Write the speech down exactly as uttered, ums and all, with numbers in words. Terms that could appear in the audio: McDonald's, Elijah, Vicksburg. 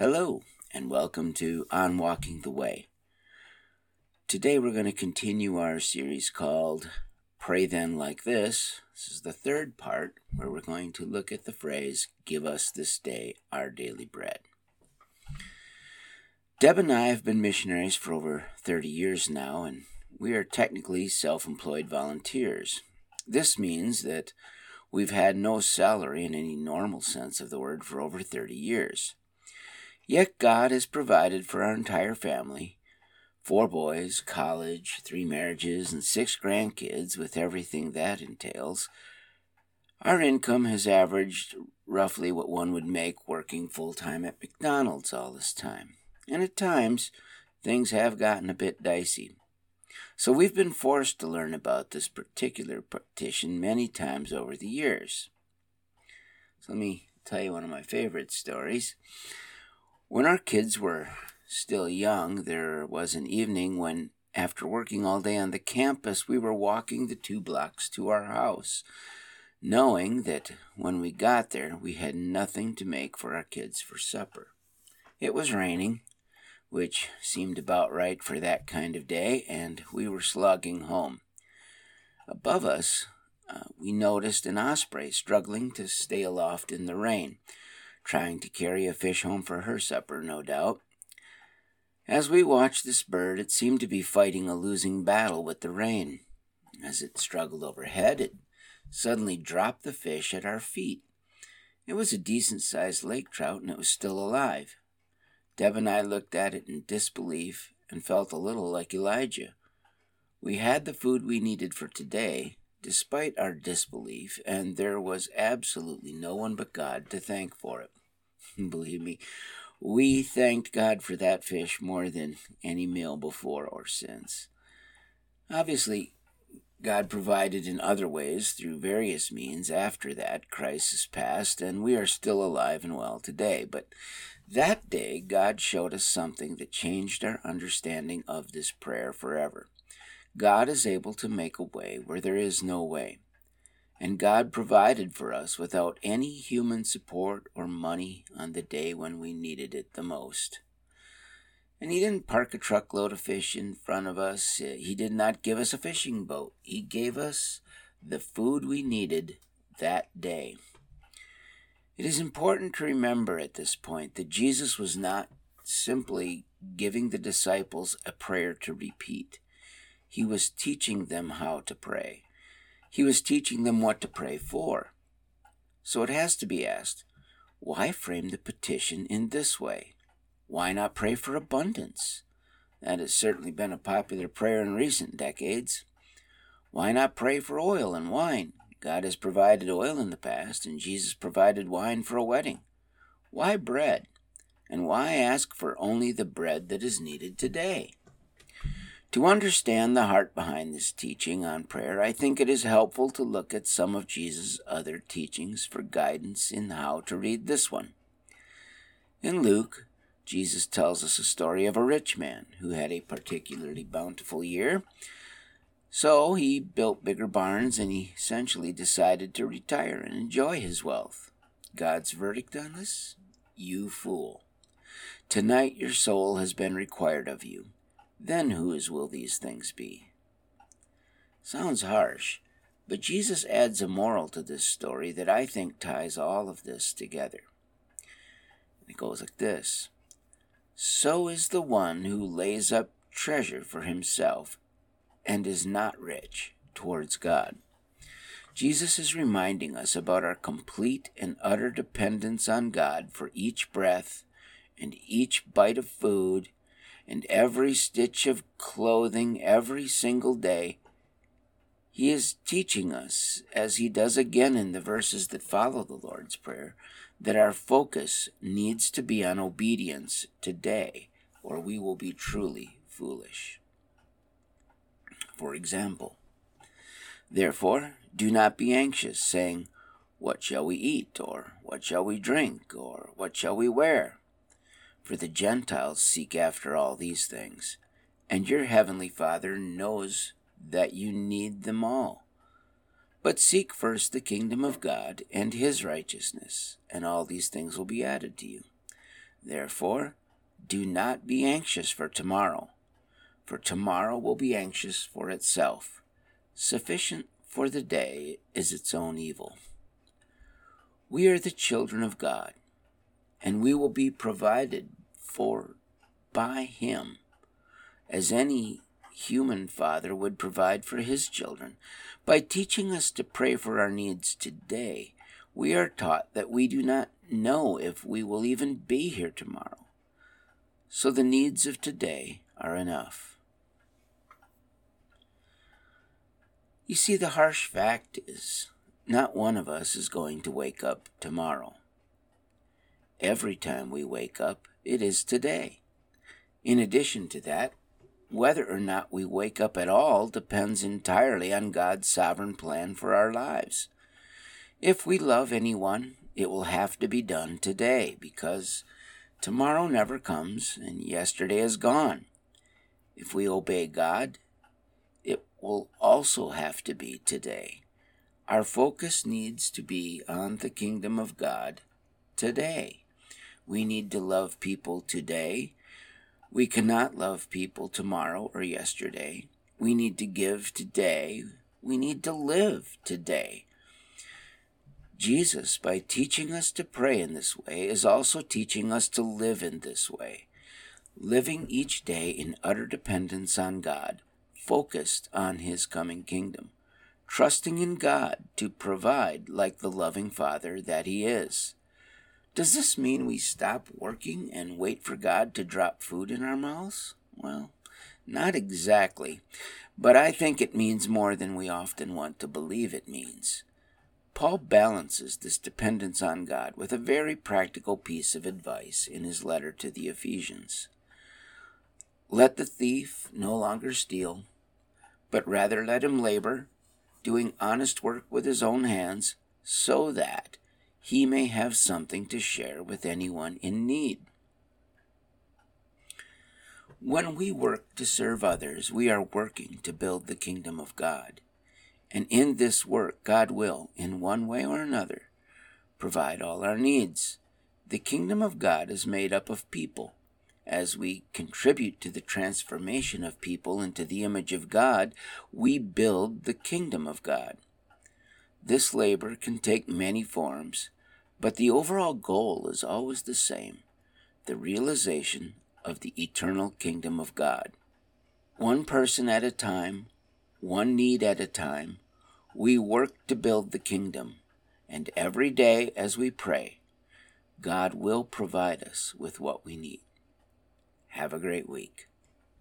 Hello, and welcome to On Walking the Way. Today we're going to continue our series called Pray Then Like This. This is the third part where we're going to look at the phrase, Give us this day our daily bread. Deb and I have been missionaries for over thirty years now, and we are technically self-employed volunteers. This means that we've had no salary in any normal sense of the word for over thirty years. Yet God has provided for our entire family, four boys, college, three marriages, and six grandkids with everything that entails. Our income has averaged roughly what one would make working full-time at McDonald's all this time. And at times, things have gotten a bit dicey. So we've been forced to learn about this particular petition many times over the years. So let me tell you one of my favorite stories. When our kids were still young, there was an evening when, after working all day on the campus, we were walking the two blocks to our house, knowing that when we got there, we had nothing to make for our kids for supper. It was raining, which seemed about right for that kind of day, and we were slogging home. Above us, uh, we noticed an osprey struggling to stay aloft in the rain, trying to carry a fish home for her supper, no doubt. As we watched this bird, it seemed to be fighting a losing battle with the rain. As it struggled overhead, it suddenly dropped the fish at our feet. It was a decent-sized lake trout, and it was still alive. Deb and I looked at it in disbelief and felt a little like Elijah. We had the food we needed for today, despite our disbelief, and there was absolutely no one but God to thank for it. Believe me, we thanked God for that fish more than any meal before or since. Obviously, God provided in other ways through various means after that crisis passed, and we are still alive and well today. But that day, God showed us something that changed our understanding of this prayer forever. God is able to make a way where there is no way. And God provided for us without any human support or money on the day when we needed it the most. And he didn't park a truckload of fish in front of us. He did not give us a fishing boat. He gave us the food we needed that day. It is important to remember at this point that Jesus was not simply giving the disciples a prayer to repeat. He was teaching them how to pray. He was teaching them what to pray for. So it has to be asked, why frame the petition in this way? Why not pray for abundance? That has certainly been a popular prayer in recent decades. Why not pray for oil and wine? God has provided oil in the past, and Jesus provided wine for a wedding. Why bread? And why ask for only the bread that is needed today? To understand the heart behind this teaching on prayer, I think it is helpful to look at some of Jesus' other teachings for guidance in how to read this one. In Luke, Jesus tells us a story of a rich man who had a particularly bountiful year. So he built bigger barns and he essentially decided to retire and enjoy his wealth. God's verdict on this? You fool. Tonight your soul has been required of you. Then whose will these things be? Sounds harsh, but Jesus adds a moral to this story that I think ties all of this together. It goes like this. So is the one who lays up treasure for himself and is not rich towards God. Jesus is reminding us about our complete and utter dependence on God for each breath and each bite of food and every stitch of clothing every single day. He is teaching us, as he does again in the verses that follow the Lord's Prayer, that our focus needs to be on obedience today, or we will be truly foolish. For example, therefore, do not be anxious, saying, What shall we eat? Or what shall we drink? Or what shall we wear? For the Gentiles seek after all these things, and your heavenly Father knows that you need them all. But seek first the kingdom of God and his righteousness, and all these things will be added to you. Therefore, do not be anxious for tomorrow, for tomorrow will be anxious for itself. Sufficient for the day is its own evil. We are the children of God, and we will be provided for by Him, as any human father would provide for his children. By teaching us to pray for our needs today, we are taught that we do not know if we will even be here tomorrow. So the needs of today are enough. You see, the harsh fact is, not one of us is going to wake up tomorrow. Every time we wake up, it is today. In addition to that, whether or not we wake up at all depends entirely on God's sovereign plan for our lives. If we love anyone, it will have to be done today, because tomorrow never comes and yesterday is gone. If we obey God, it will also have to be today. Our focus needs to be on the kingdom of God today. We need to love people today. We cannot love people tomorrow or yesterday. We need to give today. We need to live today. Jesus, by teaching us to pray in this way, is also teaching us to live in this way, living each day in utter dependence on God, focused on His coming kingdom, trusting in God to provide like the loving Father that He is. Does this mean we stop working and wait for God to drop food in our mouths? Well, not exactly, but I think it means more than we often want to believe it means. Paul balances this dependence on God with a very practical piece of advice in his letter to the Ephesians. Let the thief no longer steal, but rather let him labor, doing honest work with his own hands, so that he may have something to share with anyone in need. When we work to serve others, we are working to build the kingdom of God. And in this work, God will, in one way or another, provide all our needs. The kingdom of God is made up of people. As we contribute to the transformation of people into the image of God, we build the kingdom of God. This labor can take many forms, but the overall goal is always the same, the realization of the eternal kingdom of God. One person at a time, one need at a time, we work to build the kingdom, and every day as we pray, God will provide us with what we need. Have a great week.